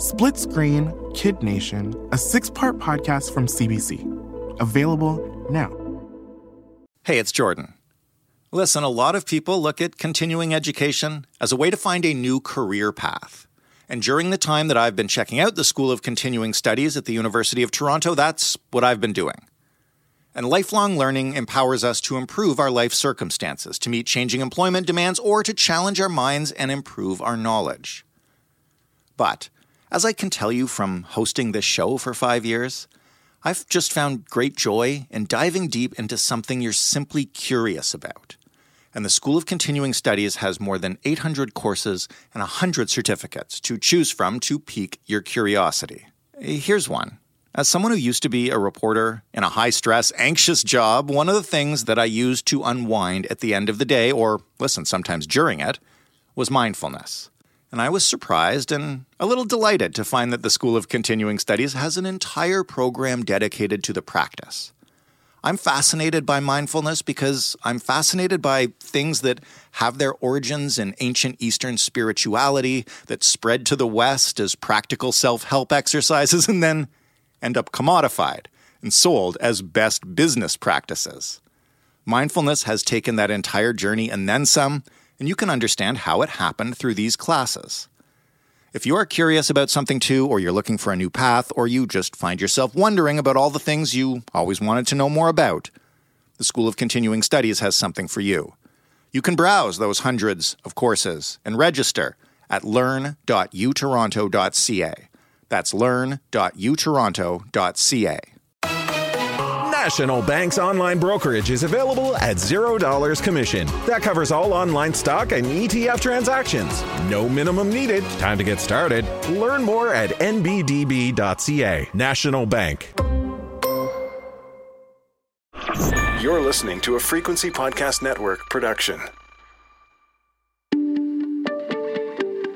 Split Screen, Kid Nation, a 6-part podcast from CBC. Available now. Hey, it's Jordan. Listen, a lot of people look at continuing education as a way to find a new career path. And during the time that I've been checking out the School of Continuing Studies at the University of Toronto, that's what I've been doing. And lifelong learning empowers us to improve our life circumstances, to meet changing employment demands, or to challenge our minds and improve our knowledge. But, as I can tell you from hosting this show for 5 years, I've just found great joy in diving deep into something you're simply curious about. And the School of Continuing Studies has more than 800 courses and 100 certificates to choose from to pique your curiosity. Here's one. As someone who used to be a reporter in a high-stress, anxious job, one of the things that I used to unwind at the end of the day, or listen, sometimes during it, was mindfulness. And I was surprised and a little delighted to find that the School of Continuing Studies has an entire program dedicated to the practice. I'm fascinated by mindfulness because I'm fascinated by things that have their origins in ancient Eastern spirituality that spread to the West as practical self-help exercises and then end up commodified and sold as best business practices. Mindfulness has taken that entire journey and then some, and you can understand how it happened through these classes. If you are curious about something too, or you're looking for a new path, or you just find yourself wondering about all the things you always wanted to know more about, the School of Continuing Studies has something for you. You can browse those hundreds of courses and register at learn.utoronto.ca. That's learn.utoronto.ca. National Bank's online brokerage is available at $0 commission. That covers all online stock and ETF transactions. No minimum needed. Time to get started. Learn more at nbdb.ca. National Bank. You're listening to a Frequency Podcast Network production.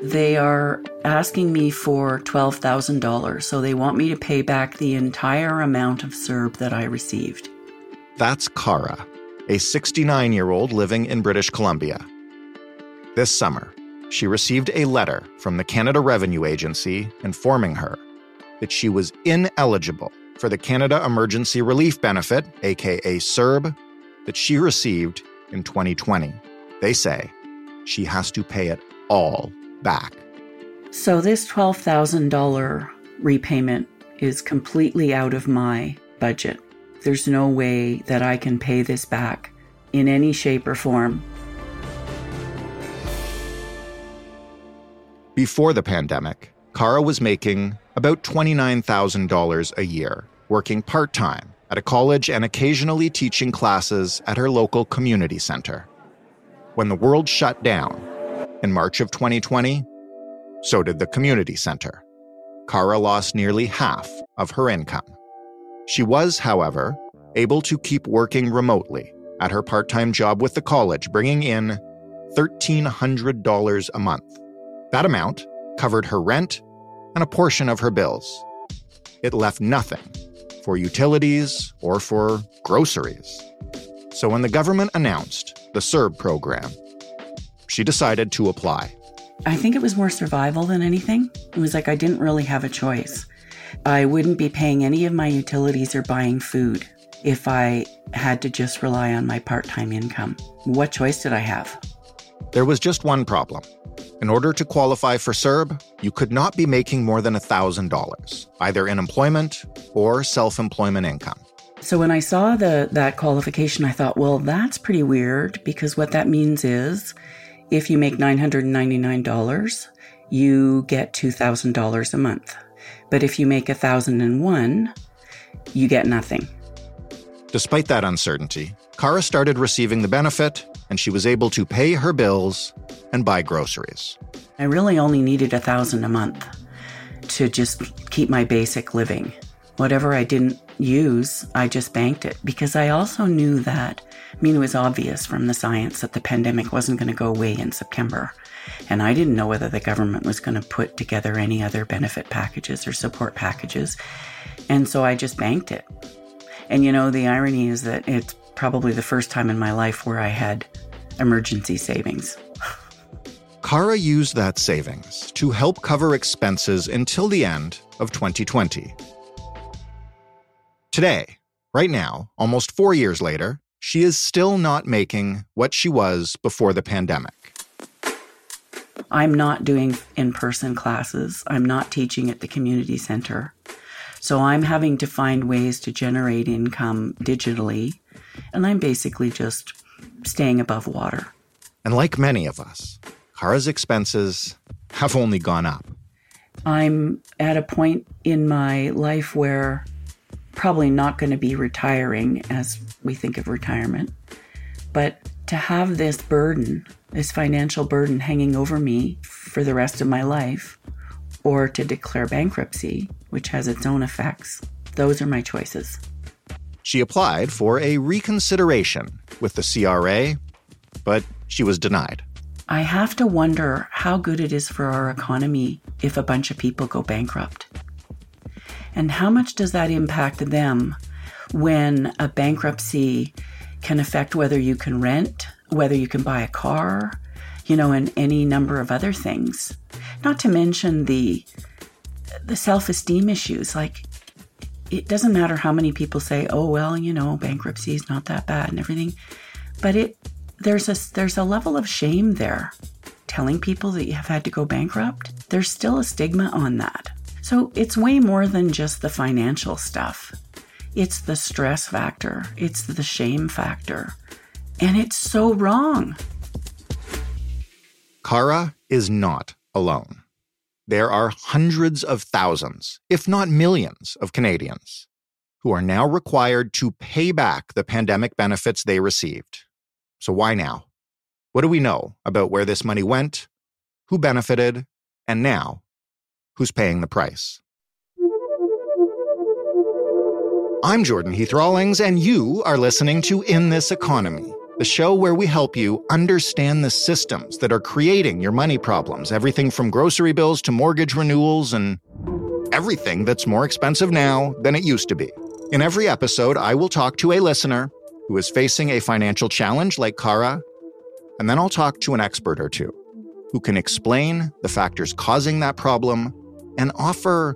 They are asking me for $12,000, so they want me to pay back the entire amount of CERB that I received. That's Cara, a 69-year-old living in British Columbia. This summer, she received a letter from the Canada Revenue Agency informing her that she was ineligible for the Canada Emergency Relief Benefit, aka CERB, that she received in 2020. They say she has to pay it all back. So this $12,000 repayment is completely out of my budget. There's no way that I can pay this back in any shape or form. Before the pandemic, Cara was making about $29,000 a year, working part-time at a college and occasionally teaching classes at her local community center. When the world shut down, in March of 2020, so did the community center. Cara lost nearly half of her income. She was, however, able to keep working remotely at her part-time job with the college, bringing in $1,300 a month. That amount covered her rent and a portion of her bills. It left nothing for utilities or for groceries. So when the government announced the CERB program, she decided to apply. I think it was more survival than anything. It was like I didn't really have a choice. I wouldn't be paying any of my utilities or buying food if I had to just rely on my part-time income. What choice did I have? There was just one problem. In order to qualify for CERB, you could not be making more than $1,000, either in employment or self-employment income. So when I saw that qualification, I thought, well, that's pretty weird, because what that means is if you make $999, you get $2,000 a month. But if you make $1,001, you get nothing. Despite that uncertainty, Cara started receiving the benefit, and she was able to pay her bills and buy groceries. I really only needed $1,000 a month. to just keep my basic living. Whatever I didn't use, I just banked it, because I also knew that, I mean, it was obvious from the science that the pandemic wasn't going to go away in September. And I didn't know whether the government was going to put together any other benefit packages or support packages. And so I just banked it. And, you know, the irony is that it's probably the first time in my life where I had emergency savings. Cara used that savings to help cover expenses until the end of 2020. Today, right now, almost 4 years later, she is still not making what she was before the pandemic. I'm not doing in-person classes. I'm not teaching at the community center. So I'm having to find ways to generate income digitally, and I'm basically just staying above water. And like many of us, Cara's expenses have only gone up. I'm at a point in my life where probably not going to be retiring as we think of retirement, but to have this burden, this financial burden hanging over me for the rest of my life, or to declare bankruptcy, which has its own effects, those are my choices. She applied for a reconsideration with the CRA, but she was denied. I have to wonder how good it is for our economy if a bunch of people go bankrupt. And how much does that impact them when a bankruptcy can affect whether you can rent, whether you can buy a car, you know, and any number of other things. Not to mention the self-esteem issues. Like, it doesn't matter how many people say, oh, well, you know, bankruptcy is not that bad and everything. But there's a level of shame there. Telling people that you have had to go bankrupt, there's still a stigma on that. So it's way more than just the financial stuff. It's the stress factor. It's the shame factor. And it's so wrong. Cara is not alone. There are hundreds of thousands, if not millions, of Canadians who are now required to pay back the pandemic benefits they received. So why now? What do we know about where this money went, who benefited, and now, who's paying the price? I'm Jordan Heath-Rawlings, and you are listening to In This Economy, the show where we help you understand the systems that are creating your money problems, everything from grocery bills to mortgage renewals and everything that's more expensive now than it used to be. In every episode, I will talk to a listener who is facing a financial challenge like Cara, and then I'll talk to an expert or two who can explain the factors causing that problem and offer,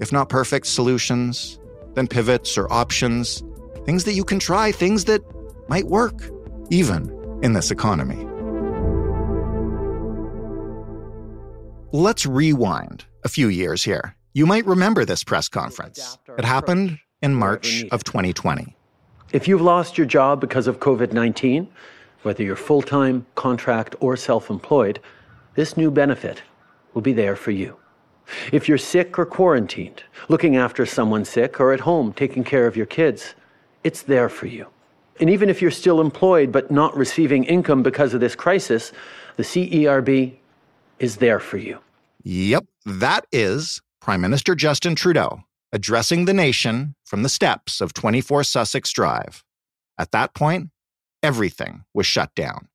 if not perfect solutions, then pivots or options, things that you can try, things that might work, even in this economy. Let's rewind a few years here. You might remember this press conference. It happened in March of 2020. If you've lost your job because of COVID-19, whether you're full-time, contract, or self-employed, this new benefit will be there for you. If you're sick or quarantined, looking after someone sick, or at home taking care of your kids, it's there for you. And even if you're still employed but not receiving income because of this crisis, the CERB is there for you. Yep, that is Prime Minister Justin Trudeau addressing the nation from the steps of 24 Sussex Drive. At that point, everything was shut down.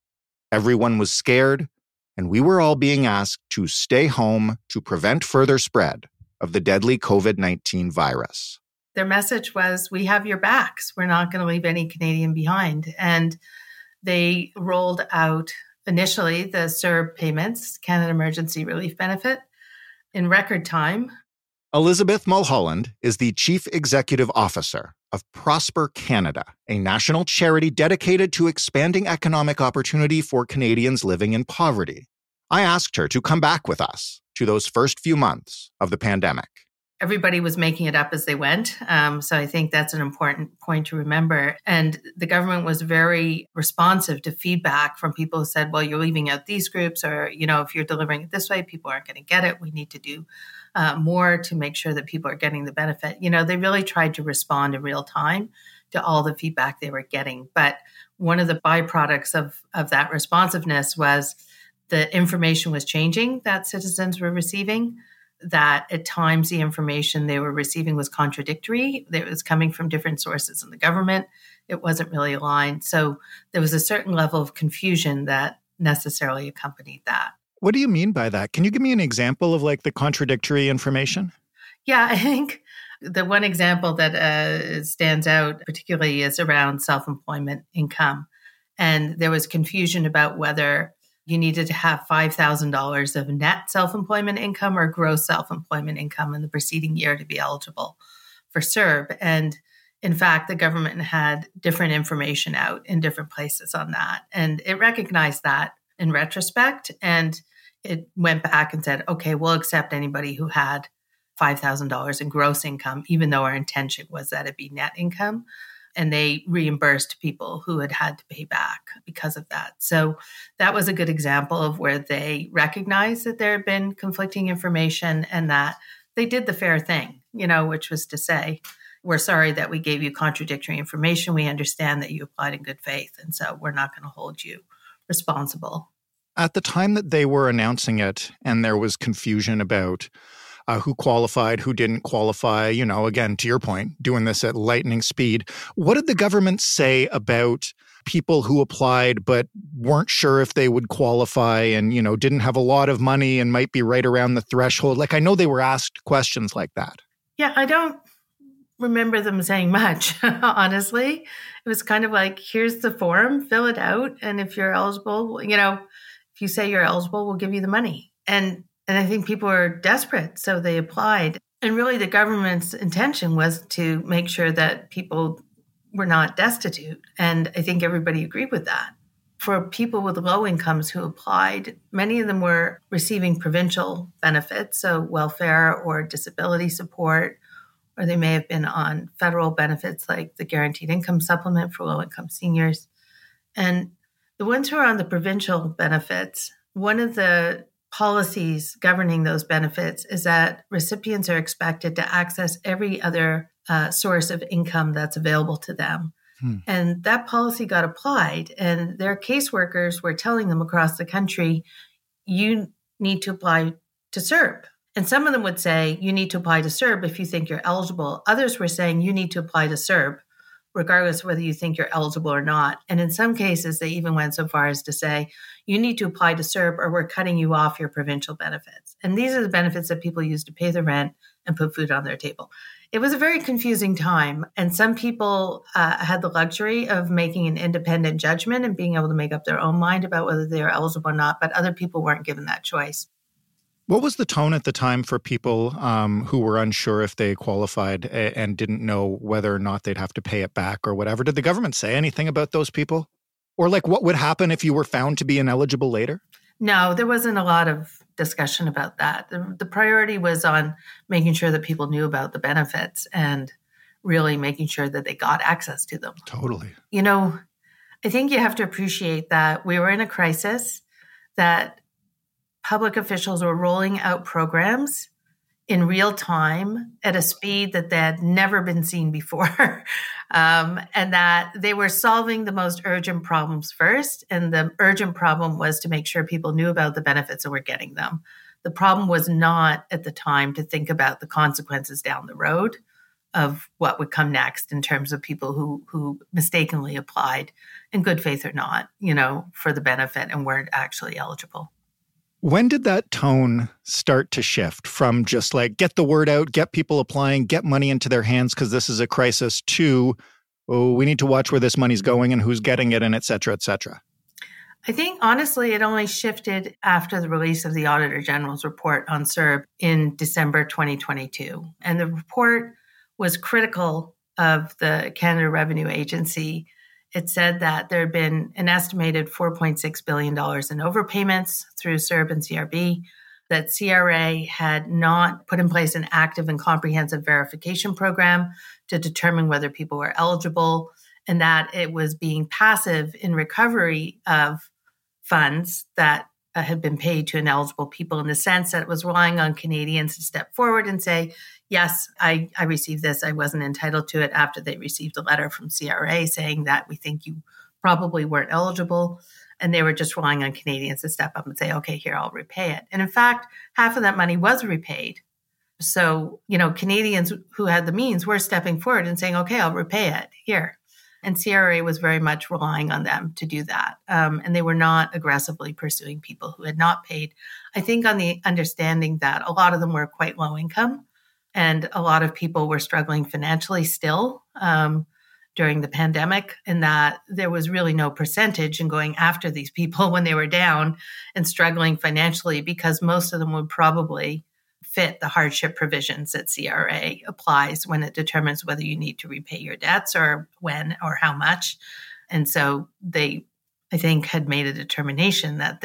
Everyone was scared. And we were all being asked to stay home to prevent further spread of the deadly COVID-19 virus. Their message was, we have your backs. We're not going to leave any Canadian behind. And they rolled out initially the CERB payments, Canada Emergency Relief Benefit, in record time. Elizabeth Mulholland is the Chief Executive Officer of Prosper Canada, a national charity dedicated to expanding economic opportunity for Canadians living in poverty. I asked her to come back with us to those first few months of the pandemic. Everybody was making it up as they went, so I think that's an important point to remember. And the government was very responsive to feedback from people who said, well, you're leaving out these groups, or, you know, if you're delivering it this way, people aren't going to get it. We need to do more to make sure that people are getting the benefit. You know, they really tried to respond in real time to all the feedback they were getting. But one of the byproducts of that responsiveness was the information was changing that citizens were receiving. that at times the information they were receiving was contradictory. It was coming from different sources in the government. It wasn't really aligned. So there was a certain level of confusion that necessarily accompanied that. What do you mean by that? Can you give me an example of like the contradictory information? Yeah, I think the one example that stands out particularly is around self-employment income. And there was confusion about whether you needed to have $5,000 of net self-employment income or gross self-employment income in the preceding year to be eligible for CERB. And in fact, the government had different information out in different places on that. And it recognized that in retrospect. And it went back and said, okay, we'll accept anybody who had $5,000 in gross income, even though our intention was that it be net income. And they reimbursed people who had had to pay back because of that. So that was a good example of where they recognized that there had been conflicting information and that they did the fair thing, you know, which was to say, we're sorry that we gave you contradictory information. We understand that you applied in good faith, and so we're not going to hold you responsible. At the time that they were announcing it and there was confusion about who qualified, who didn't qualify, you know, again, to your point, doing this at lightning speed. What did the government say about people who applied but weren't sure if they would qualify and, you know, didn't have a lot of money and might be right around the threshold? Like, I know they were asked questions like that. Yeah, I don't remember them saying much, honestly. It was kind of like, here's the form, fill it out. And if you're eligible, you know, if you say you're eligible, we'll give you the money. And I think people were desperate, so they applied. And really the government's intention was to make sure that people were not destitute. And I think everybody agreed with that. For people with low incomes who applied, many of them were receiving provincial benefits, so welfare or disability support, or they may have been on federal benefits like the Guaranteed Income Supplement for low-income seniors. And the ones who are on the provincial benefits, one of the policies governing those benefits is that recipients are expected to access every other source of income that's available to them. And that policy got applied, and their caseworkers were telling them across the country, you need to apply to CERB. And some of them would say, you need to apply to CERB if you think you're eligible. Others were saying, you need to apply to CERB, regardless of whether you think you're eligible or not. And in some cases, they even went so far as to say, you need to apply to CERB or we're cutting you off your provincial benefits. And these are the benefits that people use to pay their rent and put food on their table. It was a very confusing time. And some people had the luxury of making an independent judgment and being able to make up their own mind about whether they were eligible or not, but other people weren't given that choice. What was the tone at the time for people who were unsure if they qualified and didn't know whether or not they'd have to pay it back or whatever? Did the government say anything about those people? Or like what would happen if you were found to be ineligible later? No, there wasn't a lot of discussion about that. The priority was on making sure that people knew about the benefits and really making sure that they got access to them. Totally. You know, I think you have to appreciate that we were in a crisis, that public officials were rolling out programs in real time at a speed that they had never been seen before, and that they were solving the most urgent problems first. And the urgent problem was to make sure people knew about the benefits and were getting them. The problem was not at the time to think about the consequences down the road of what would come next in terms of people who mistakenly applied in good faith or not, you know, for the benefit and weren't actually eligible. When did that tone start to shift from just like, get the word out, get people applying, get money into their hands because this is a crisis, to, oh, we need to watch where this money's going and who's getting it and et cetera, et cetera? I think, honestly, it only shifted after the release of the Auditor General's report on CERB in December 2022. And the report was critical of the Canada Revenue Agency. It said that there had been an estimated $4.6 billion in overpayments through CERB and CRB, that CRA had not put in place an active and comprehensive verification program to determine whether people were eligible, and that it was being passive in recovery of funds that had been paid to ineligible people, in the sense that it was relying on Canadians to step forward and say, yes, I received this. I wasn't entitled to it, after they received a letter from CRA saying that we think you probably weren't eligible. And they were just relying on Canadians to step up and say, okay, here, I'll repay it. And in fact, half of that money was repaid So, you know, Canadians who had the means were stepping forward and saying, okay, I'll repay it here. And CRA was very much relying on them to do that. And they were not aggressively pursuing people who had not paid. I think on the understanding that a lot of them were quite low income and a lot of people were struggling financially still during the pandemic, and that there was really no percentage in going after these people when they were down and struggling financially, because most of them would probably fit the hardship provisions that CRA applies when it determines whether you need to repay your debts or when or how much. And so they, I think, had made a determination that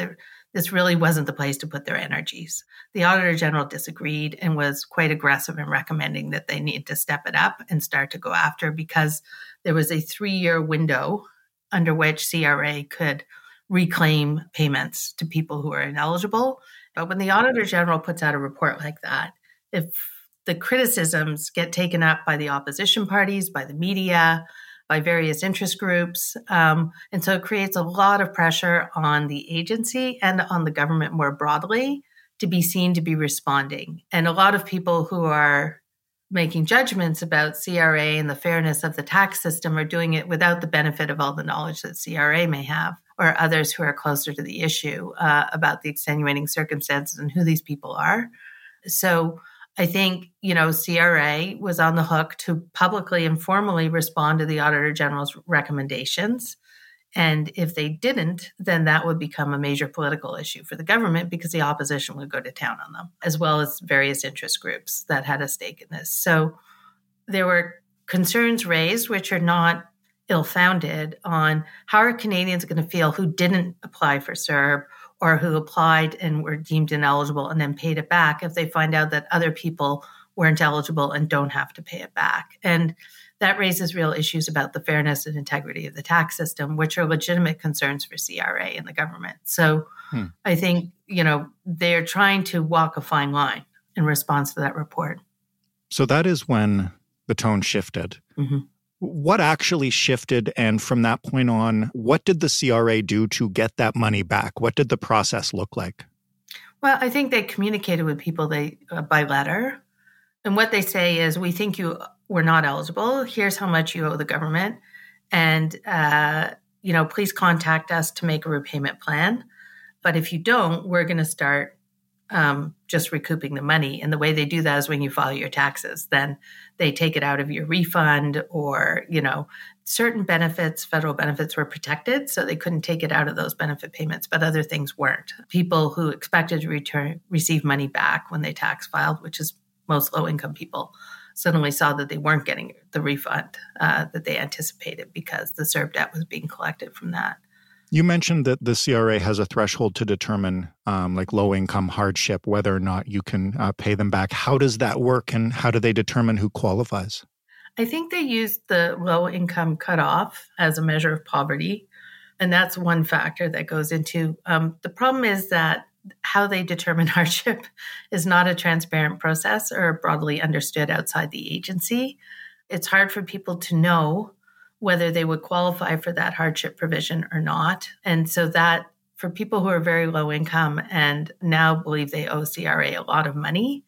this really wasn't the place to put their energies. The Auditor General disagreed and was quite aggressive in recommending that they need to step it up and start to go after, because there was a 3-year window under which CRA could reclaim payments to people who are ineligible. But when the Auditor General puts out a report like that, if the criticisms get taken up by the opposition parties, by the media, by various interest groups, and so it creates a lot of pressure on the agency and on the government more broadly to be seen to be responding. And a lot of people who are making judgments about CRA and the fairness of the tax system are doing it without the benefit of all the knowledge that CRA may have, or others who are closer to the issue about the extenuating circumstances and who these people are. So I think, you know, CRA was on the hook to publicly and formally respond to the Auditor General's recommendations. And if they didn't, then that would become a major political issue for the government, because the opposition would go to town on them, as well as various interest groups that had a stake in this. So there were concerns raised, which are not ill-founded, on how are Canadians going to feel who didn't apply for CERB or who applied and were deemed ineligible and then paid it back if they find out that other people weren't eligible and don't have to pay it back. And that raises real issues about the fairness and integrity of the tax system, which are legitimate concerns for CRA and the government. So I think, you know, they're trying to walk a fine line in response to that report. So that is when the tone shifted. Mm-hmm. What actually shifted? And from that point on, what did the CRA do to get that money back? What did the process look like? Well, I think they communicated with people by letter. And what they say is, we think you were not eligible. Here's how much you owe the government. And, you know, please contact us to make a repayment plan. But if you don't, we're going to start just recouping the money. And the way they do that is when you file your taxes, then they take it out of your refund, or, you know, certain benefits, federal benefits, were protected, so they couldn't take it out of those benefit payments, but other things weren't. People who expected to receive money back when they tax filed, which is most low-income people, suddenly saw that they weren't getting the refund that they anticipated, because the CERB debt was being collected from that. You mentioned that the CRA has a threshold to determine like low-income hardship, whether or not you can pay them back. How does that work, and how do they determine who qualifies? I think they use the low-income cutoff as a measure of poverty, and that's one factor that goes into. The problem is that how they determine hardship is not a transparent process or broadly understood outside the agency. It's hard for people to know whether they would qualify for that hardship provision or not. And so that, for people who are very low income and now believe they owe CRA a lot of money,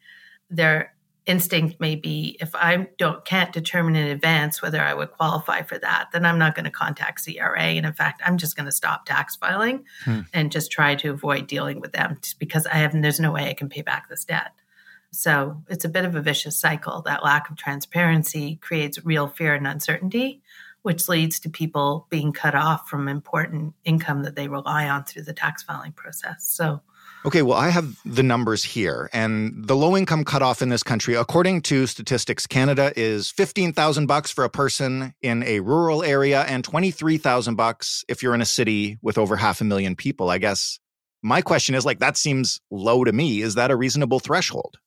their instinct may be, if I can't determine in advance whether I would qualify for that, then I'm not going to contact CRA. And in fact, I'm just going to stop tax filing and just try to avoid dealing with them, just because there's no way I can pay back this debt. So it's a bit of a vicious cycle. That lack of transparency creates real fear and uncertainty, which leads to people being cut off from important income that they rely on through the tax filing process. So, okay, well, I have the numbers here. And the low-income cutoff in this country, according to Statistics Canada, is $15,000 for a person in a rural area and $23,000 if you're in a city with over 500,000 people. I guess my question is, like, that seems low to me. Is that a reasonable threshold?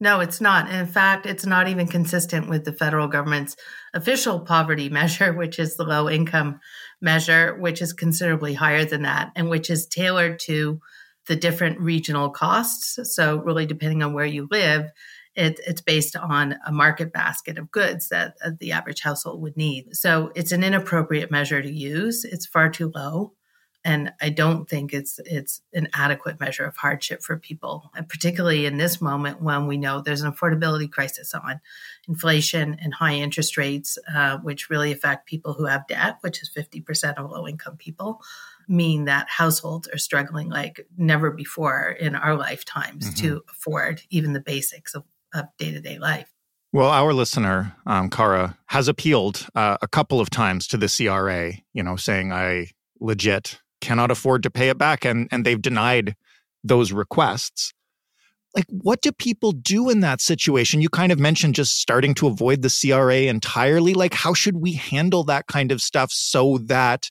No, it's not. And in fact, it's not even consistent with the federal government's official poverty measure, which is the low income measure, which is considerably higher than that, and which is tailored to the different regional costs. So really, depending on where you live, it's based on a market basket of goods that the average household would need. So it's an inappropriate measure to use. It's far too low. And I don't think it's an adequate measure of hardship for people, and particularly in this moment when we know there's an affordability crisis on inflation and high interest rates, which really affect people who have debt, which is 50% of low-income people, mean that households are struggling like never before in our lifetimes to afford even the basics of day-to-day life. Well, our listener, Cara, has appealed a couple of times to the CRA, saying I legit cannot afford to pay it back. And they've denied those requests. Like, what do people do in that situation? You kind of mentioned just starting to avoid the CRA entirely. Like, how should we handle that kind of stuff so that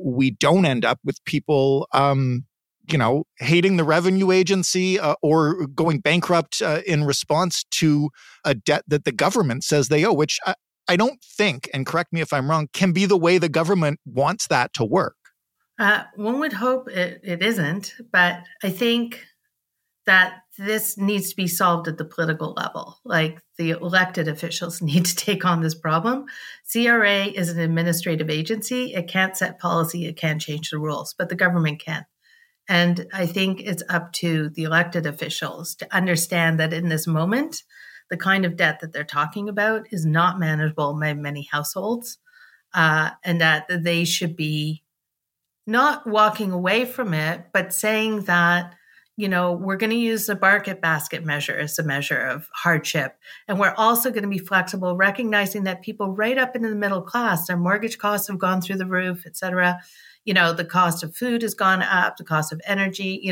we don't end up with people, hating the revenue agency or going bankrupt in response to a debt that the government says they owe, which I don't think, and correct me if I'm wrong, can be the way the government wants that to work. One would hope it isn't, but I think that this needs to be solved at the political level. Like, the elected officials need to take on this problem. CRA is an administrative agency. It can't set policy. It can't change the rules, but the government can. And I think it's up to the elected officials to understand that in this moment, the kind of debt that they're talking about is not manageable by many households, and that they should be not walking away from it, but saying that, we're going to use the market basket measure as a measure of hardship. And we're also going to be flexible, recognizing that people right up into the middle class, their mortgage costs have gone through the roof, et cetera. The cost of food has gone up, the cost of energy,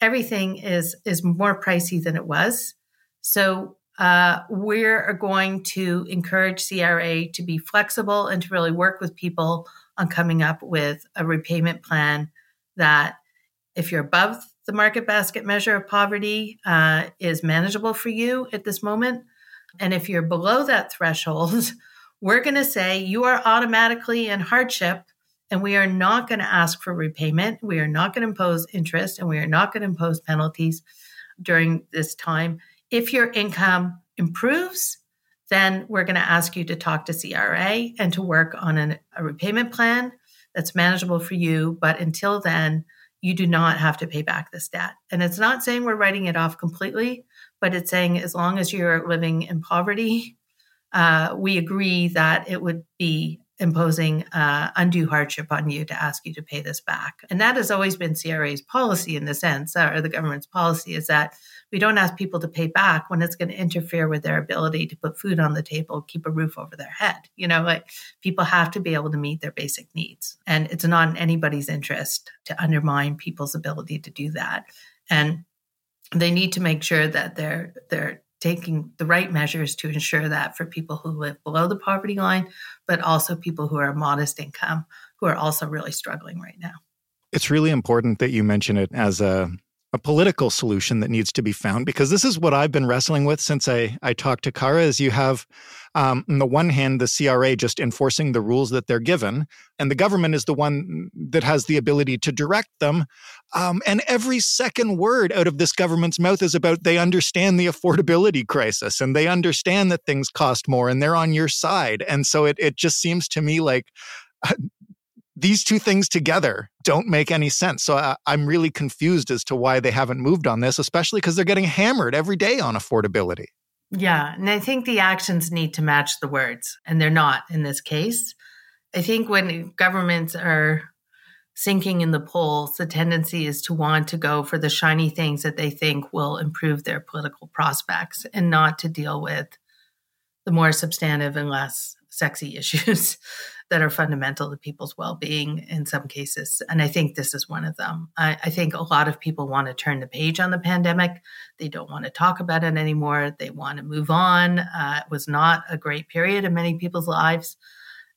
everything is more pricey than it was. So we're going to encourage CRA to be flexible and to really work with people on coming up with a repayment plan that, if you're above the market basket measure of poverty, is manageable for you at this moment. And if you're below that threshold, we're going to say you are automatically in hardship, and we are not going to ask for repayment. We are not going to impose interest, and we are not going to impose penalties during this time. If your income improves, then we're going to ask you to talk to CRA and to work on a repayment plan that's manageable for you. But until then, you do not have to pay back this debt. And it's not saying we're writing it off completely, but it's saying as long as you're living in poverty, we agree that it would be imposing undue hardship on you to ask you to pay this back. And that has always been CRA's policy in the sense, or the government's policy, is that we don't ask people to pay back when it's going to interfere with their ability to put food on the table, keep a roof over their head. People have to be able to meet their basic needs. And it's not in anybody's interest to undermine people's ability to do that. And they need to make sure that they're taking the right measures to ensure that for people who live below the poverty line, but also people who are modest income, who are also really struggling right now. It's really important that you mention it as a political solution that needs to be found, because this is what I've been wrestling with since I talked to Cara, is you have, on the one hand, the CRA just enforcing the rules that they're given, and the government is the one that has the ability to direct them. And every second word out of this government's mouth is about they understand the affordability crisis, and they understand that things cost more, and they're on your side. And so it just seems to me like these two things together don't make any sense. So I'm really confused as to why they haven't moved on this, especially because they're getting hammered every day on affordability. Yeah. And I think the actions need to match the words, and they're not in this case. I think when governments are sinking in the polls, the tendency is to want to go for the shiny things that they think will improve their political prospects and not to deal with the more substantive and less sexy issues that are fundamental to people's well-being in some cases. And I think this is one of them. I think a lot of people want to turn the page on the pandemic. They don't want to talk about it anymore. They want to move on. It was not a great period in many people's lives.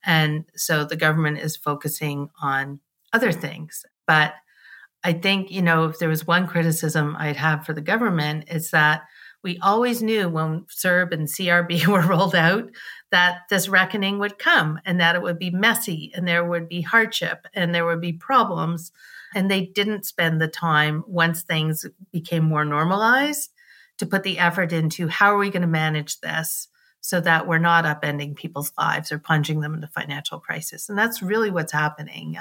And so the government is focusing on other things. But I think, if there was one criticism I'd have for the government, it's that we always knew when CERB and CRB were rolled out that this reckoning would come, and that it would be messy, and there would be hardship, and there would be problems. And they didn't spend the time, once things became more normalized, to put the effort into how are we going to manage this so that we're not upending people's lives or plunging them into financial crisis. And that's really what's happening.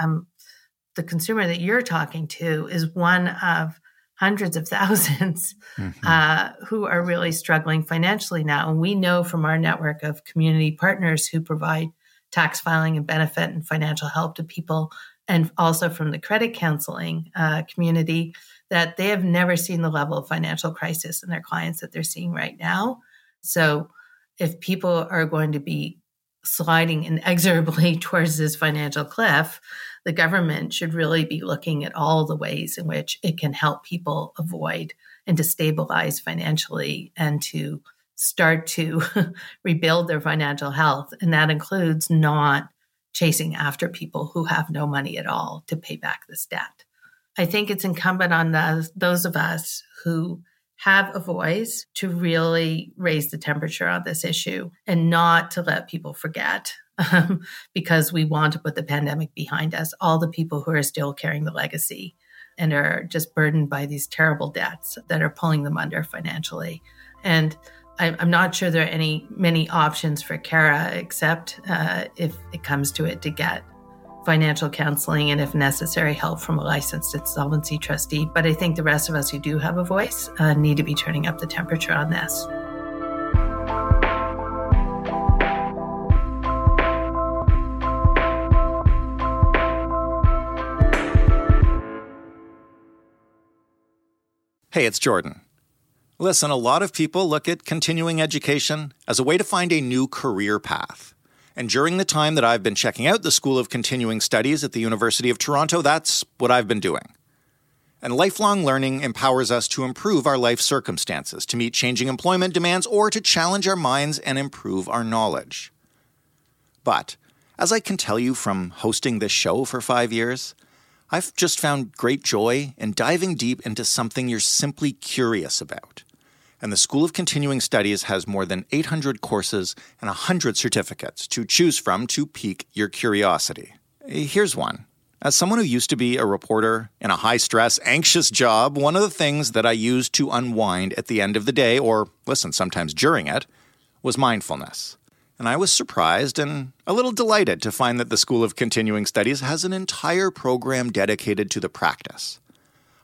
the consumer that you're talking to is one of hundreds of thousands who are really struggling financially now. And we know from our network of community partners who provide tax filing and benefit and financial help to people, and also from the credit counseling community, that they have never seen the level of financial crisis in their clients that they're seeing right now. So if people are going to be sliding inexorably towards this financial cliff, the government should really be looking at all the ways in which it can help people avoid and to stabilize financially and to start to rebuild their financial health. And that includes not chasing after people who have no money at all to pay back this debt. I think it's incumbent on those of us who have a voice to really raise the temperature on this issue and not to let people forget, because we want to put the pandemic behind us, all the people who are still carrying the legacy and are just burdened by these terrible debts that are pulling them under financially. And I'm not sure there are many options for Cara, except if it comes to it, to get financial counseling and, if necessary, help from a licensed insolvency trustee. But I think the rest of us who do have a voice need to be turning up the temperature on this. Hey, it's Jordan. Listen, a lot of people look at continuing education as a way to find a new career path. And during the time that I've been checking out the School of Continuing Studies at the University of Toronto, that's what I've been doing. And lifelong learning empowers us to improve our life circumstances, to meet changing employment demands, or to challenge our minds and improve our knowledge. But, as I can tell you from hosting this show for 5 years, I've just found great joy in diving deep into something you're simply curious about. And the School of Continuing Studies has more than 800 courses and 100 certificates to choose from to pique your curiosity. Here's one. As someone who used to be a reporter in a high-stress, anxious job, one of the things that I used to unwind at the end of the day, or listen, sometimes during it, was mindfulness. And I was surprised and a little delighted to find that the School of Continuing Studies has an entire program dedicated to the practice.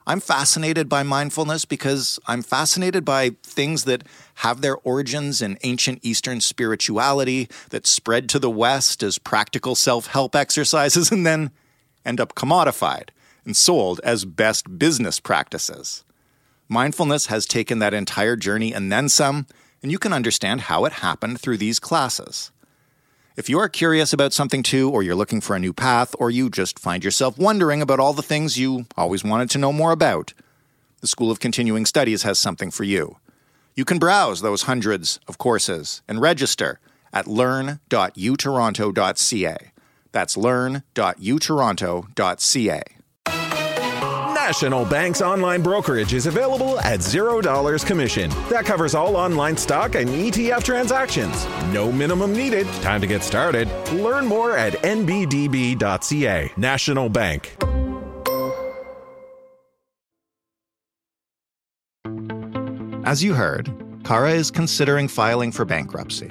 I'm fascinated by mindfulness because I'm fascinated by things that have their origins in ancient Eastern spirituality that spread to the West as practical self-help exercises and then end up commodified and sold as best business practices. Mindfulness has taken that entire journey and then some, and you can understand how it happened through these classes. If you are curious about something too, or you're looking for a new path, or you just find yourself wondering about all the things you always wanted to know more about, the School of Continuing Studies has something for you. You can browse those hundreds of courses and register at learn.utoronto.ca. That's learn.utoronto.ca. National Bank's online brokerage is available at $0 commission. That covers all online stock and ETF transactions. No minimum needed. Time to get started. Learn more at nbdb.ca. National Bank. As you heard, Cara is considering filing for bankruptcy.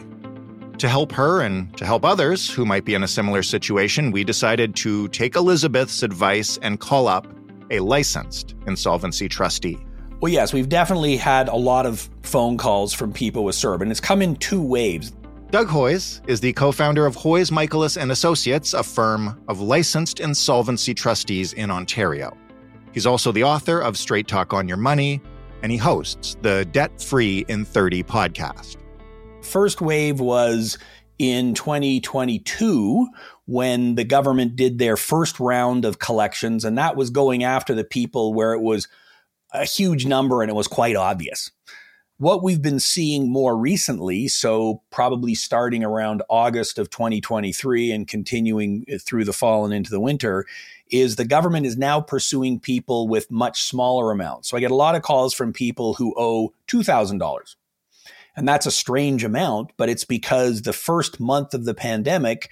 To help her and to help others who might be in a similar situation, we decided to take Elizabeth's advice and call up a licensed insolvency trustee. Well, yes, we've definitely had a lot of phone calls from people with CERB, and it's come in two waves. Doug Hoyes is the co-founder of Hoyes, Michaelis & Associates, a firm of licensed insolvency trustees in Ontario. He's also the author of Straight Talk on Your Money, and he hosts the Debt-Free in 30 podcast. First wave was in 2022, when the government did their first round of collections, and that was going after the people where it was a huge number and it was quite obvious. What we've been seeing more recently, so probably starting around August of 2023 and continuing through the fall and into the winter, is the government is now pursuing people with much smaller amounts. So I get a lot of calls from people who owe $2,000. And that's a strange amount, but it's because the first month of the pandemic,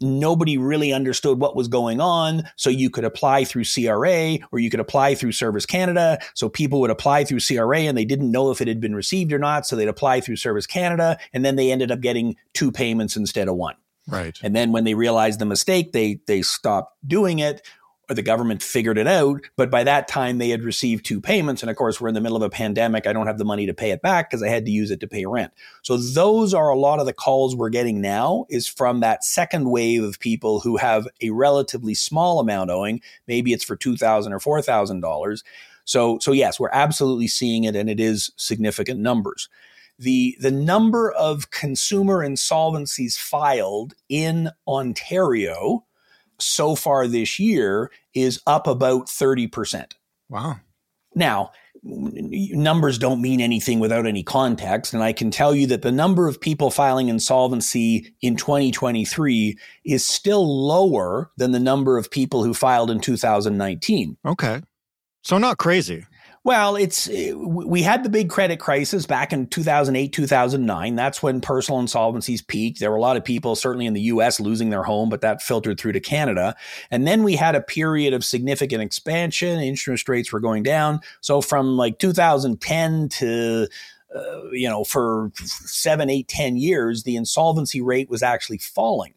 nobody really understood what was going on. So you could apply through CRA or you could apply through Service Canada. So people would apply through CRA and they didn't know if it had been received or not. So they'd apply through Service Canada and then they ended up getting two payments instead of one. Right. And then when they realized the mistake, they stopped doing it. or the government figured it out. But by that time, they had received two payments. And of course, we're in the middle of a pandemic. I don't have the money to pay it back because I had to use it to pay rent. So those are a lot of the calls we're getting now is from that second wave of people who have a relatively small amount owing. Maybe it's for $2,000 or $4,000. So yes, we're absolutely seeing it, and it is significant numbers. The number of consumer insolvencies filed in Ontario so far this year is up about 30%. Wow. Now, numbers don't mean anything without any context. And I can tell you that the number of people filing insolvency in 2023 is still lower than the number of people who filed in 2019. Okay. So not crazy. Well, we had the big credit crisis back in 2008, 2009. That's when personal insolvencies peaked. There were a lot of people, certainly in the U.S., losing their home, but that filtered through to Canada. And then we had a period of significant expansion. Interest rates were going down. So from like 2010 to, for 7, 8, 10 years, the insolvency rate was actually falling.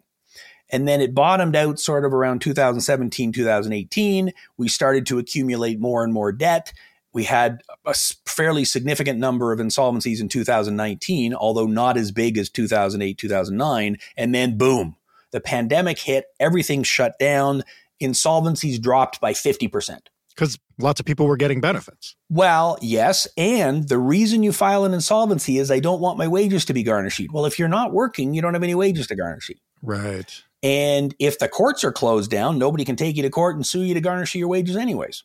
And then it bottomed out sort of around 2017, 2018. We started to accumulate more and more debt. We had a fairly significant number of insolvencies in 2019, although not as big as 2008, 2009. And then boom, the pandemic hit, everything shut down, insolvencies dropped by 50%. Because lots of people were getting benefits. Well, yes. And the reason you file an insolvency is I don't want my wages to be garnished. Well, if you're not working, you don't have any wages to garnish. Right. And if the courts are closed down, nobody can take you to court and sue you to garnish your wages anyways.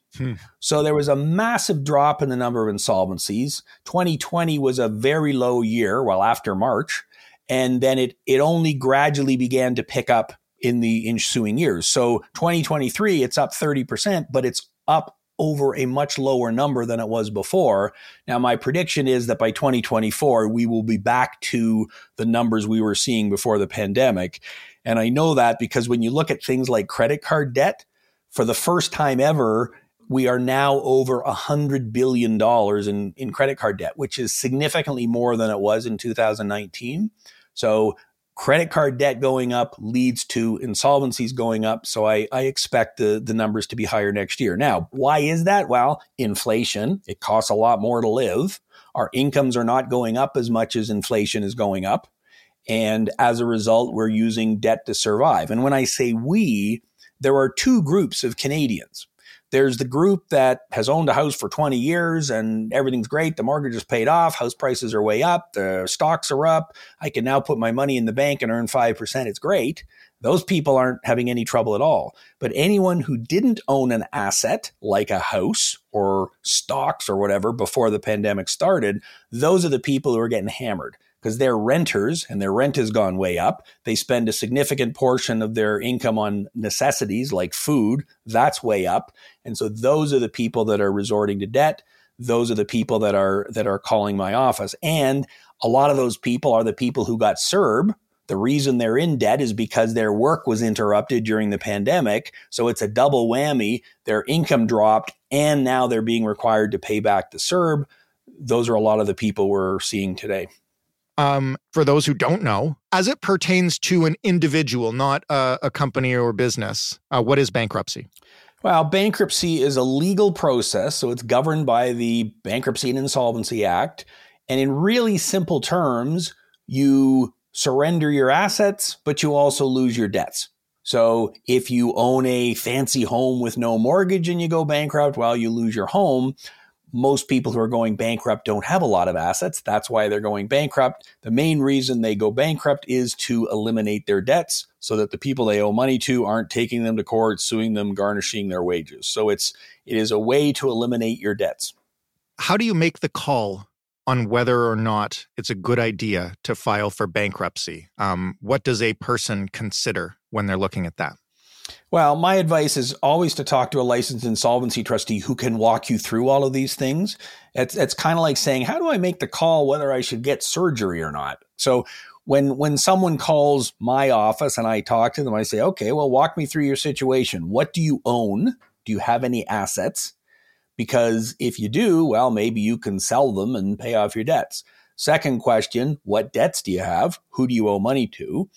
So there was a massive drop in the number of insolvencies. 2020 was a very low year, well, after March. And then it only gradually began to pick up in the ensuing years. So 2023, it's up 30%, but it's up over a much lower number than it was before. Now, my prediction is that by 2024, we will be back to the numbers we were seeing before the pandemic. And I know that because when you look at things like credit card debt, for the first time ever, we are now over $100 billion in credit card debt, which is significantly more than it was in 2019. So credit card debt going up leads to insolvencies going up. So I expect the numbers to be higher next year. Now, why is that? Well, inflation, it costs a lot more to live. Our incomes are not going up as much as inflation is going up. And as a result, we're using debt to survive. And when I say we, there are two groups of Canadians. There's the group that has owned a house for 20 years and everything's great. The mortgage is paid off. House prices are way up. The stocks are up. I can now put my money in the bank and earn 5%. It's great. Those people aren't having any trouble at all. But anyone who didn't own an asset like a house or stocks or whatever before the pandemic started, those are the people who are getting hammered. Because they're renters and their rent has gone way up. They spend a significant portion of their income on necessities like food. That's way up. And so those are the people that are resorting to debt. Those are the people that are calling my office. And a lot of those people are the people who got CERB. The reason they're in debt is because their work was interrupted during the pandemic. So it's a double whammy. Their income dropped and now they're being required to pay back the CERB. Those are a lot of the people we're seeing today. For those who don't know, as it pertains to an individual, not a company or business, what is bankruptcy? Well, bankruptcy is a legal process, so it's governed by the Bankruptcy and Insolvency Act. And in really simple terms, you surrender your assets, but you also lose your debts. So if you own a fancy home with no mortgage and you go bankrupt, well, you lose your home. Most people who are going bankrupt don't have a lot of assets. That's why they're going bankrupt. The main reason they go bankrupt is to eliminate their debts so that the people they owe money to aren't taking them to court, suing them, garnishing their wages. So it is a way to eliminate your debts. How do you make the call on whether or not it's a good idea to file for bankruptcy? What does a person consider when they're looking at that? Well, my advice is always to talk to a licensed insolvency trustee who can walk you through all of these things. It's kind of like saying, how do I make the call whether I should get surgery or not? So when someone calls my office and I talk to them, I say, okay, well, walk me through your situation. What do you own? Do you have any assets? Because if you do, well, maybe you can sell them and pay off your debts. Second question, what debts do you have? Who do you owe money to?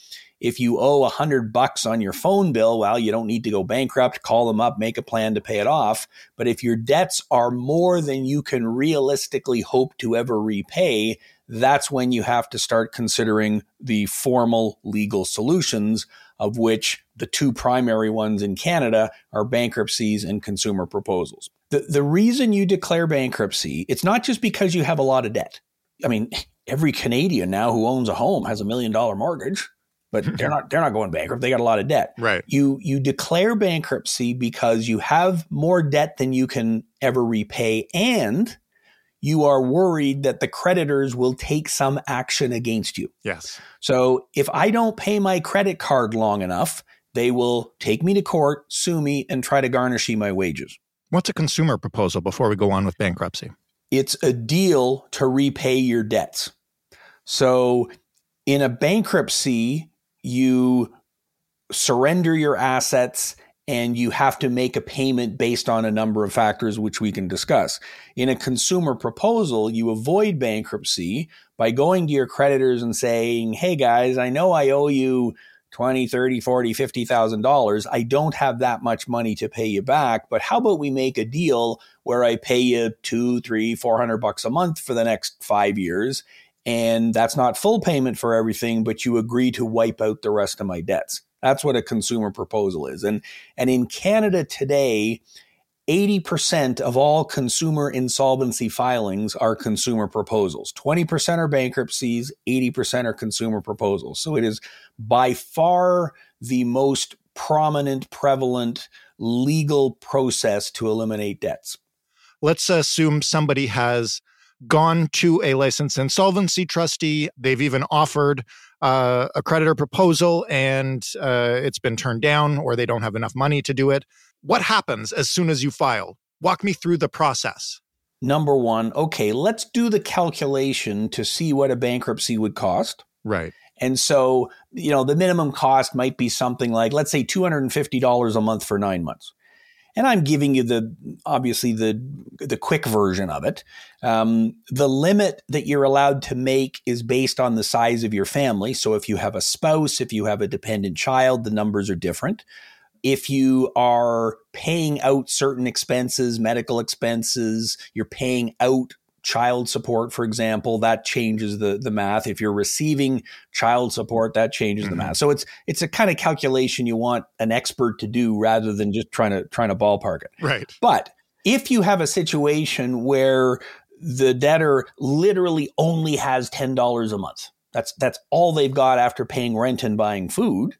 If you owe $100 on your phone bill, well, you don't need to go bankrupt, call them up, make a plan to pay it off. But if your debts are more than you can realistically hope to ever repay, that's when you have to start considering the formal legal solutions, of which the two primary ones in Canada are bankruptcies and consumer proposals. The reason you declare bankruptcy, it's not just because you have a lot of debt. I mean, every Canadian now who owns a home has $1 million mortgage, but they're not going bankrupt. They got a lot of debt. Right. You declare bankruptcy because you have more debt than you can ever repay, and you are worried that the creditors will take some action against you. Yes. So if I don't pay my credit card long enough, they will take me to court, sue me, and try to garnish my wages. What's a consumer proposal before we go on with bankruptcy? It's a deal to repay your debts. So in a bankruptcy, you surrender your assets and you have to make a payment based on a number of factors, which we can discuss. In a consumer proposal, you avoid bankruptcy by going to your creditors and saying, hey guys, I know I owe you $20,000, $30,000, $40,000, $50,000. I don't have that much money to pay you back, but how about we make a deal where I pay you $200, $300, $400 a month for the next 5 years, and that's not full payment for everything, but you agree to wipe out the rest of my debts. That's what a consumer proposal is. And in Canada today, 80% of all consumer insolvency filings are consumer proposals. 20% are bankruptcies, 80% are consumer proposals. So it is by far the most prominent, prevalent legal process to eliminate debts. Let's assume somebody has gone to a licensed insolvency trustee. They've even offered a creditor proposal and it's been turned down, or they don't have enough money to do it. What happens as soon as you file? Walk me through the process. Number one, okay, let's do the calculation to see what a bankruptcy would cost. Right. And so, you know, the minimum cost might be something like, let's say $250 a month for 9 months. And I'm giving you the quick version of it. The limit that you're allowed to make is based on the size of your family. So if you have a spouse, if you have a dependent child, the numbers are different. If you are paying out certain expenses, medical expenses, you're paying out child support, for example, that changes the math. If you're receiving child support, that changes the math. So it's a kind of calculation you want an expert to do rather than just trying to ballpark it. Right. But if you have a situation where the debtor literally only has $10 a month, that's all they've got after paying rent and buying food,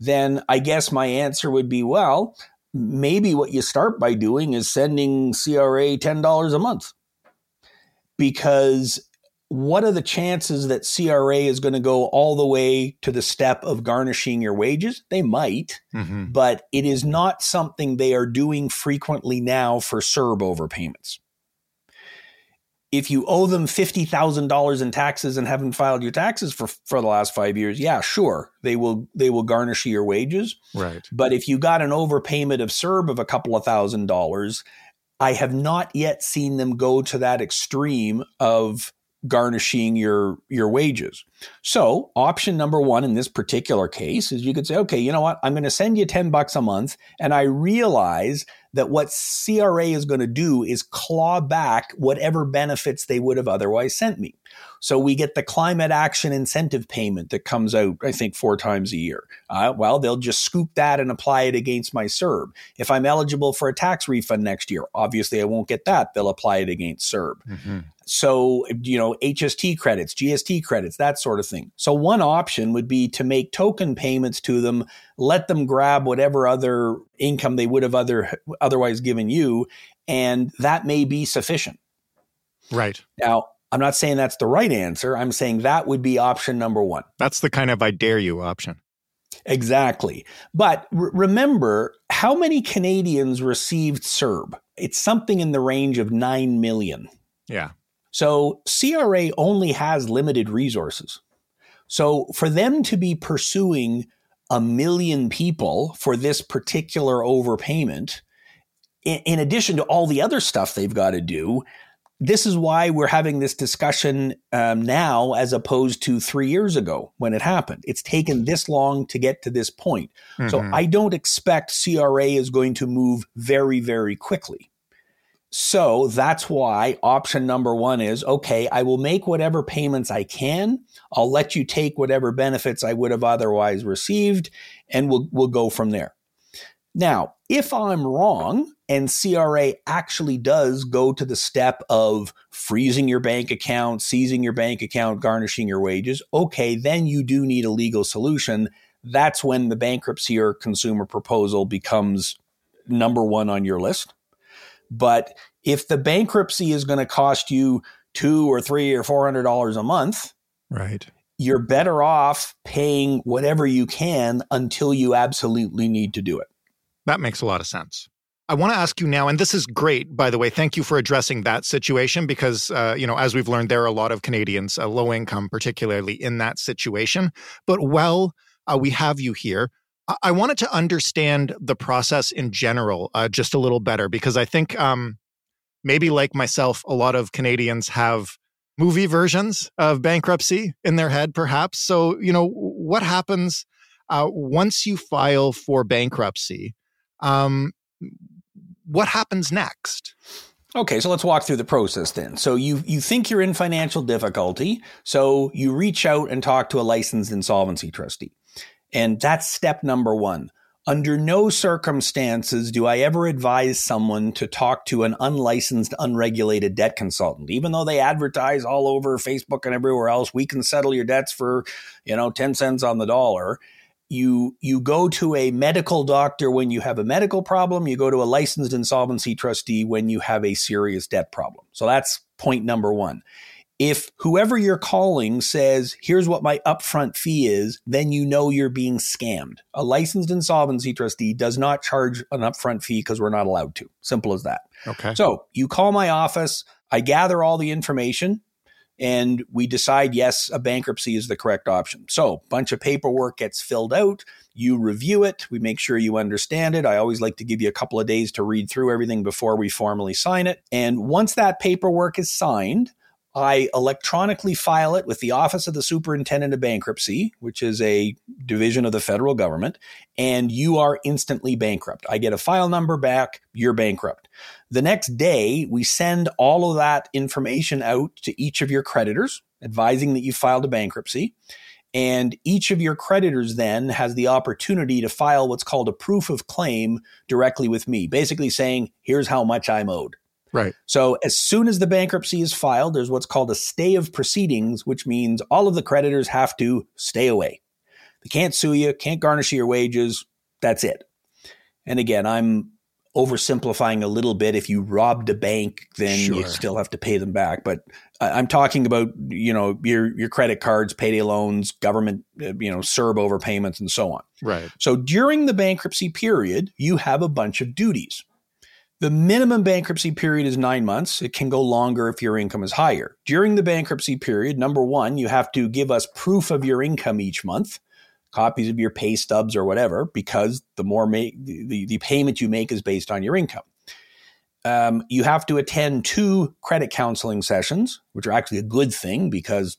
then I guess my answer would be, well, maybe what you start by doing is sending CRA $10 a month. Because what are the chances that CRA is going to go all the way to the step of garnishing your wages? They might, but it is not something they are doing frequently now for CERB overpayments. If you owe them $50,000 in taxes and haven't filed your taxes for the last 5 years, yeah, sure, they will garnish your wages. Right. But if you got an overpayment of CERB of a couple of $1,000, I have not yet seen them go to that extreme of garnishing your wages. So option number one in this particular case is you could say, okay, you know what? I'm going to send you $10 a month. And I realize that what CRA is going to do is claw back whatever benefits they would have otherwise sent me. So we get the climate action incentive payment that comes out, I think, 4 times a year. Well, they'll just scoop that and apply it against my CERB. If I'm eligible for a tax refund next year, obviously I won't get that. They'll apply it against CERB. So, you know, HST credits, GST credits, that sort of thing. So one option would be to make token payments to them, let them grab whatever other income they would have otherwise given you, and that may be sufficient. Right. Now, I'm not saying that's the right answer. I'm saying that would be option number one. That's the kind of I dare you option. Exactly. But remember, how many Canadians received CERB? It's something in the range of 9 million. Yeah. So CRA only has limited resources. So for them to be pursuing 1 million people for this particular overpayment, in addition to all the other stuff they've got to do, This is why we're having this discussion now as opposed to 3 years ago when it happened. It's taken this long to get to this point. Mm-hmm. So I don't expect CRA is going to move very, very quickly. So that's why option number one is, okay, I will make whatever payments I can. I'll let you take whatever benefits I would have otherwise received, and we'll go from there. Now, if I'm wrong and CRA actually does go to the step of freezing your bank account, seizing your bank account, garnishing your wages, okay, then you do need a legal solution. That's when the bankruptcy or consumer proposal becomes number one on your list. But if the bankruptcy is going to cost you $200 or $300 or $400 a month, right, you're better off paying whatever you can until you absolutely need to do it. That makes a lot of sense. I want to ask you now, and this is great, by the way, thank you for addressing that situation because, as we've learned, there are a lot of Canadians, low income, particularly in that situation. But while we have you here, I wanted to understand the process in general just a little better because I think maybe like myself, a lot of Canadians have movie versions of bankruptcy in their head, perhaps. So, what happens once you file for bankruptcy? What happens next? Okay, so let's walk through the process then. So you think you're in financial difficulty, so you reach out and talk to a licensed insolvency trustee. And that's step number one. Under no circumstances do I ever advise someone to talk to an unlicensed, unregulated debt consultant, even though they advertise all over Facebook and everywhere else, we can settle your debts for, 10 cents on the dollar. You go to a medical doctor when you have a medical problem. You go to a licensed insolvency trustee when you have a serious debt problem. So that's point number one. If whoever you're calling says, here's what my upfront fee is, then you know you're being scammed. A licensed insolvency trustee does not charge an upfront fee because we're not allowed to. Simple as that. Okay. So you call my office. I gather all the information. And we decide, yes, a bankruptcy is the correct option. So a bunch of paperwork gets filled out. You review it. We make sure you understand it. I always like to give you a couple of days to read through everything before we formally sign it. And once that paperwork is signed, I electronically file it with the Office of the Superintendent of Bankruptcy, which is a division of the federal government, and you are instantly bankrupt. I get a file number back, you're bankrupt. The next day, we send all of that information out to each of your creditors, advising that you filed a bankruptcy. And each of your creditors then has the opportunity to file what's called a proof of claim directly with me, basically saying, here's how much I'm owed. Right. So as soon as the bankruptcy is filed, there's what's called a stay of proceedings, which means all of the creditors have to stay away. They can't sue you, can't garnish your wages. That's it. And again, I'm oversimplifying a little bit. If you robbed a bank, then you still have to pay them back. But I'm talking about, your credit cards, payday loans, government, CERB overpayments and so on. Right. So during the bankruptcy period, you have a bunch of duties. The minimum bankruptcy period is 9 months. It can go longer if your income is higher. During the bankruptcy period, number one, you have to give us proof of your income each month, copies of your pay stubs or whatever, because the more the payment you make is based on your income. You have to attend 2 credit counseling sessions, which are actually a good thing because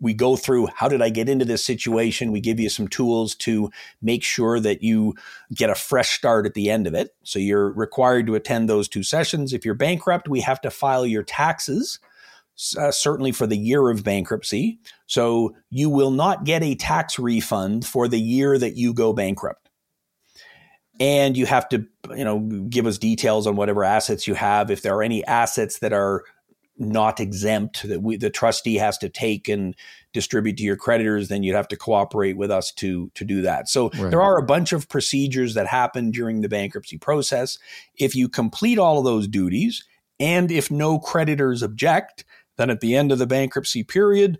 we go through how did I get into this situation. We give you some tools to make sure that you get a fresh start at the end of it. So you're required to attend those 2 sessions. If you're bankrupt, we have to file your taxes, certainly for the year of bankruptcy. So you will not get a tax refund for the year that you go bankrupt. And you have to, give us details on whatever assets you have. If there are any assets that are not exempt that the trustee has to take and distribute to your creditors, then you'd have to cooperate with us to do that. So right. There are a bunch of procedures that happen during the bankruptcy process. If you complete all of those duties, and if no creditors object, then at the end of the bankruptcy period,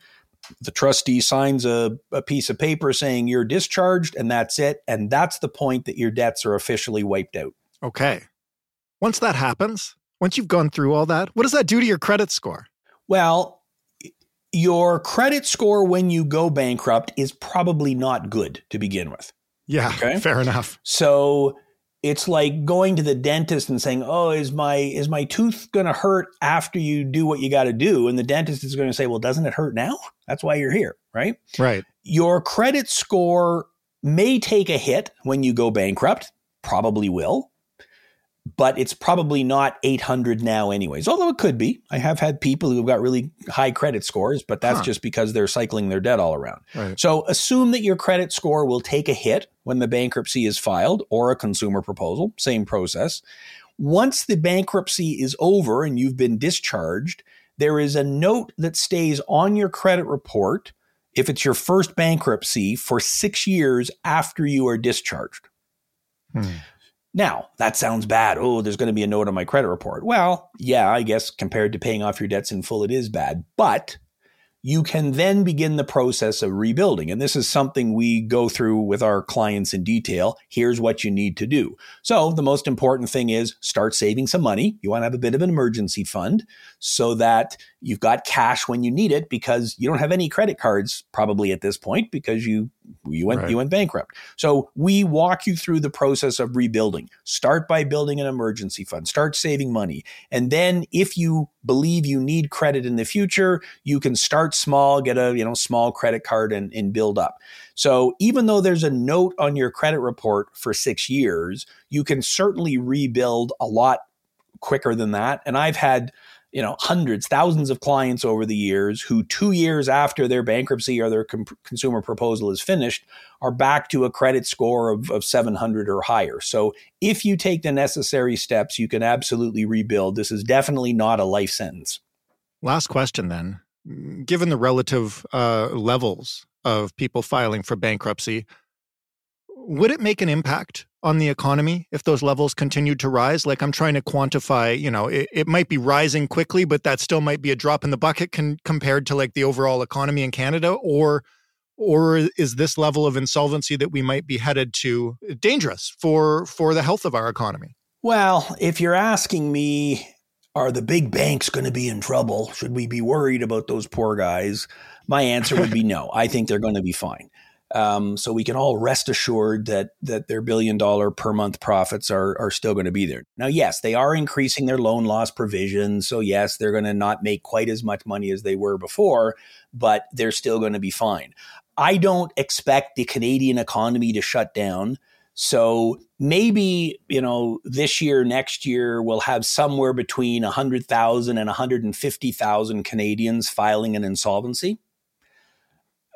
the trustee signs a piece of paper saying you're discharged, and that's it. And that's the point that your debts are officially wiped out. Okay. Once that happens, once you've gone through all that, what does that do to your credit score? Well, your credit score when you go bankrupt is probably not good to begin with. Yeah, okay? Fair enough. So It's like going to the dentist and saying, oh, is my tooth going to hurt after you do what you got to do? And the dentist is going to say, well, doesn't it hurt now? That's why you're here, right? Right. Your credit score may take a hit when you go bankrupt, probably will, but it's probably not 800 now anyways, although it could be. I have had people who've got really high credit scores, but that's just because they're cycling their debt all around. Right. So assume that your credit score will take a hit when the bankruptcy is filed or a consumer proposal, same process. Once the bankruptcy is over and you've been discharged, there is a note that stays on your credit report if it's your first bankruptcy for 6 years after you are discharged. Hmm. Now, that sounds bad. Oh, there's going to be a note on my credit report. Well, yeah, I guess compared to paying off your debts in full, it is bad. But you can then begin the process of rebuilding. And this is something we go through with our clients in detail. Here's what you need to do. So the most important thing is start saving some money. You want to have a bit of an emergency fund so that you've got cash when you need it, because you don't have any credit cards probably at this point because you went bankrupt. So we walk you through the process of rebuilding. Start by building an emergency fund. Start saving money. And then if you believe you need credit in the future, you can start small, get a small credit card and build up. So even though there's a note on your credit report for 6 years, you can certainly rebuild a lot quicker than that. And I've had hundreds, thousands of clients over the years who 2 years after their bankruptcy or their consumer proposal is finished are back to a credit score of 700 or higher. So if you take the necessary steps, you can absolutely rebuild. This is definitely not a life sentence. Last question then. Given the relative levels of people filing for bankruptcy, would it make an impact on the economy if those levels continued to rise? Like, I'm trying to quantify, it might be rising quickly, but that still might be a drop in the bucket compared to like the overall economy in Canada. Or is this level of insolvency that we might be headed to dangerous for the health of our economy? Well, if you're asking me, are the big banks going to be in trouble? Should we be worried about those poor guys? My answer would be no. I think they're going to be fine. So we can all rest assured that their $1 billion per month profits are still going to be there. Now, yes, they are increasing their loan loss provision. So yes, they're going to not make quite as much money as they were before, but they're still going to be fine. I don't expect the Canadian economy to shut down. So maybe, this year, next year, we'll have somewhere between 100,000 and 150,000 Canadians filing an insolvency.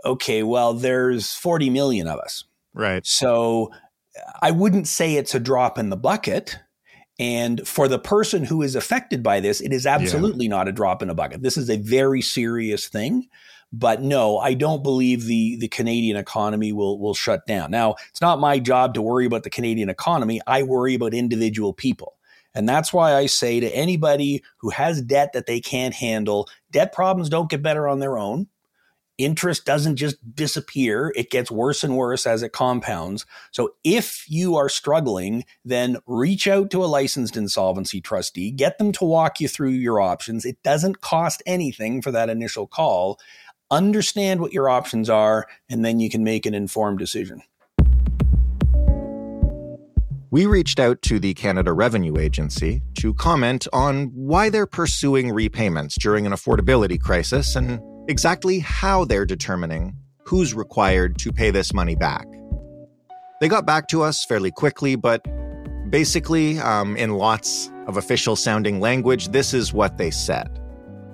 Okay, well, there's 40 million of us. Right. So I wouldn't say it's a drop in the bucket. And for the person who is affected by this, it is absolutely not a drop in a bucket. This is a very serious thing. But no, I don't believe the Canadian economy will shut down. Now, it's not my job to worry about the Canadian economy. I worry about individual people. And that's why I say to anybody who has debt that they can't handle, debt problems don't get better on their own. Interest doesn't just disappear. It gets worse and worse as it compounds. So if you are struggling, then reach out to a licensed insolvency trustee, get them to walk you through your options. It doesn't cost anything for that initial call. Understand what your options are, and then you can make an informed decision. We reached out to the Canada Revenue Agency to comment on why they're pursuing repayments during an affordability crisis and exactly how they're determining who's required to pay this money back. They got back to us fairly quickly, but basically, in lots of official-sounding language, this is what they said.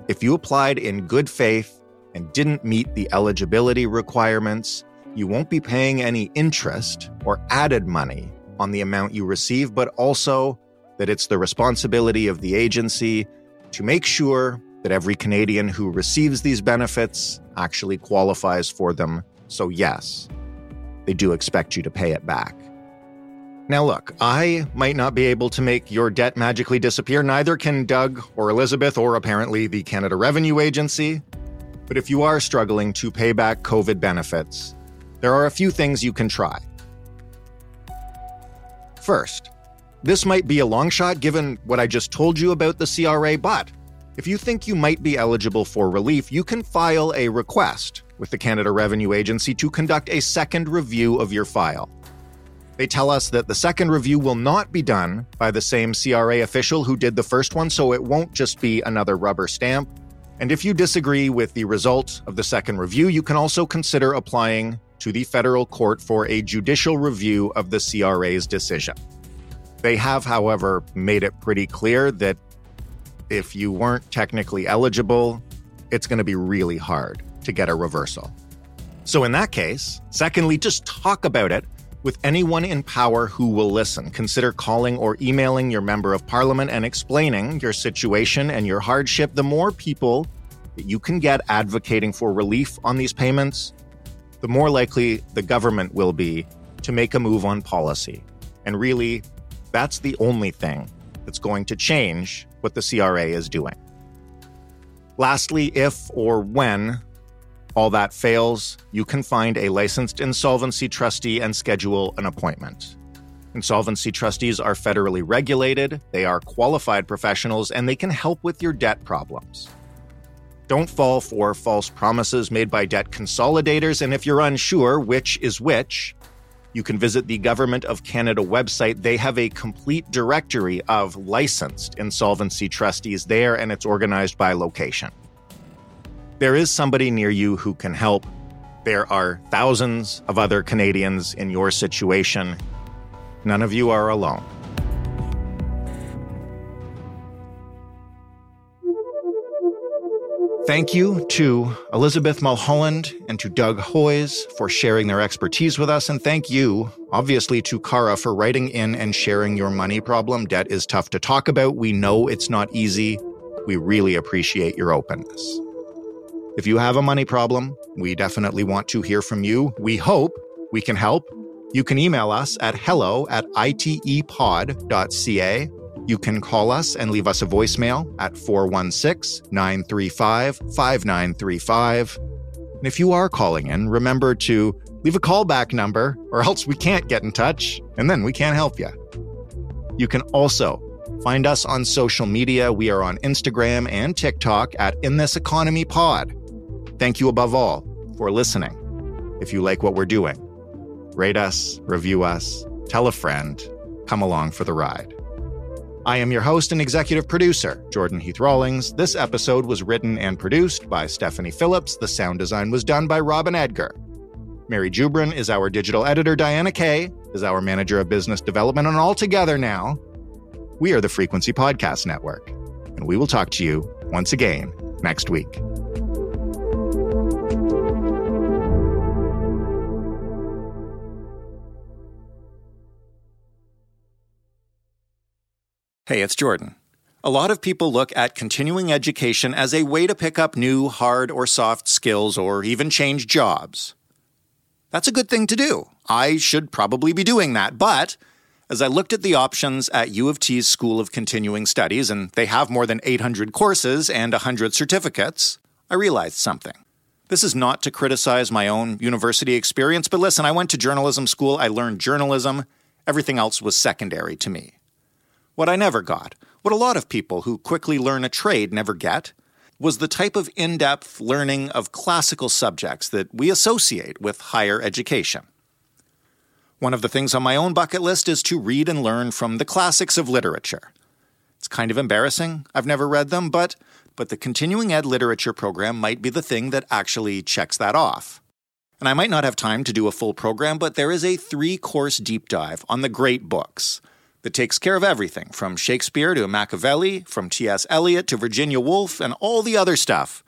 If you applied in good faith and didn't meet the eligibility requirements, you won't be paying any interest or added money on the amount you receive, but also that it's the responsibility of the agency to make sure that every Canadian who receives these benefits actually qualifies for them. So yes, they do expect you to pay it back. Now look, I might not be able to make your debt magically disappear. Neither can Doug or Elizabeth or apparently the Canada Revenue Agency. But if you are struggling to pay back COVID benefits, there are a few things you can try. First, this might be a long shot given what I just told you about the CRA, but if you think you might be eligible for relief, you can file a request with the Canada Revenue Agency to conduct a second review of your file. They tell us that the second review will not be done by the same CRA official who did the first one, so it won't just be another rubber stamp. And if you disagree with the results of the second review, you can also consider applying to the federal court for a judicial review of the CRA's decision. They have, however, made it pretty clear that if you weren't technically eligible, it's going to be really hard to get a reversal. So in that case, secondly, just talk about it with anyone in power who will listen. Consider calling or emailing your member of parliament and explaining your situation and your hardship. The more people that you can get advocating for relief on these payments, the more likely the government will be to make a move on policy. And really, that's the only thing that's going to change what the CRA is doing. Lastly, if or when all that fails, you can find a licensed insolvency trustee and schedule an appointment. Insolvency trustees are federally regulated, they are qualified professionals, and they can help with your debt problems. Don't fall for false promises made by debt consolidators, and if you're unsure which is which, you can visit the Government of Canada website. They have a complete directory of licensed insolvency trustees there, and it's organized by location. There is somebody near you who can help. There are thousands of other Canadians in your situation. None of you are alone. Thank you to Elizabeth Mulholland and to Doug Hoyes for sharing their expertise with us. And thank you, obviously, to Cara for writing in and sharing your money problem. Debt is tough to talk about. We know it's not easy. We really appreciate your openness. If you have a money problem, we definitely want to hear from you. We hope we can help. You can email us at hello@itepod.ca. You can call us and leave us a voicemail at 416-935-5935. And if you are calling in, remember to leave a callback number or else we can't get in touch and then we can't help you. You can also find us on social media. We are on Instagram and TikTok at In This Economy Pod. Thank you above all for listening. If you like what we're doing, rate us, review us, tell a friend, come along for the ride. I am your host and executive producer, Jordan Heath-Rawlings. This episode was written and produced by Stephanie Phillips. The sound design was done by Robin Edgar. Mary Jubrin is our digital editor. Diana Kay is our manager of business development. And all together now, we are the Frequency Podcast Network. And we will talk to you once again next week. Hey, it's Jordan. A lot of people look at continuing education as a way to pick up new hard or soft skills or even change jobs. That's a good thing to do. I should probably be doing that. But as I looked at the options at U of T's School of Continuing Studies, and they have more than 800 courses and 100 certificates, I realized something. This is not to criticize my own university experience, but listen, I went to journalism school. I learned journalism. Everything else was secondary to me. What I never got, what a lot of people who quickly learn a trade never get, was the type of in-depth learning of classical subjects that we associate with higher education. One of the things on my own bucket list is to read and learn from the classics of literature. It's kind of embarrassing. I've never read them, but the Continuing Ed Literature program might be the thing that actually checks that off. And I might not have time to do a full program, but there is a 3-course deep dive on the great books that takes care of everything from Shakespeare to Machiavelli, from T.S. Eliot to Virginia Woolf, and all the other stuff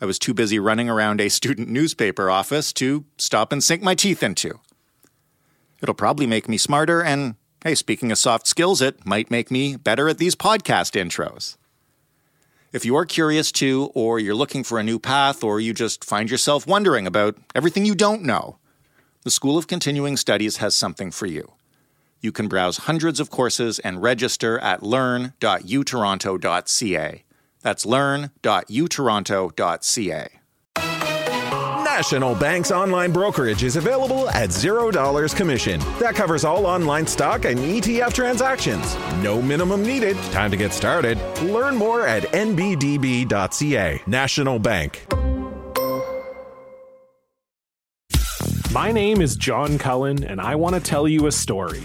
I was too busy running around a student newspaper office to stop and sink my teeth into. It'll probably make me smarter, and hey, speaking of soft skills, it might make me better at these podcast intros. If you're curious too, or you're looking for a new path, or you just find yourself wondering about everything you don't know, the School of Continuing Studies has something for you. You can browse hundreds of courses and register at learn.utoronto.ca. That's learn.utoronto.ca. National Bank's online brokerage is available at $0 commission. That covers all online stock and ETF transactions. No minimum needed. Time to get started. Learn more at nbdb.ca. National Bank. My name is John Cullen, and I want to tell you a story.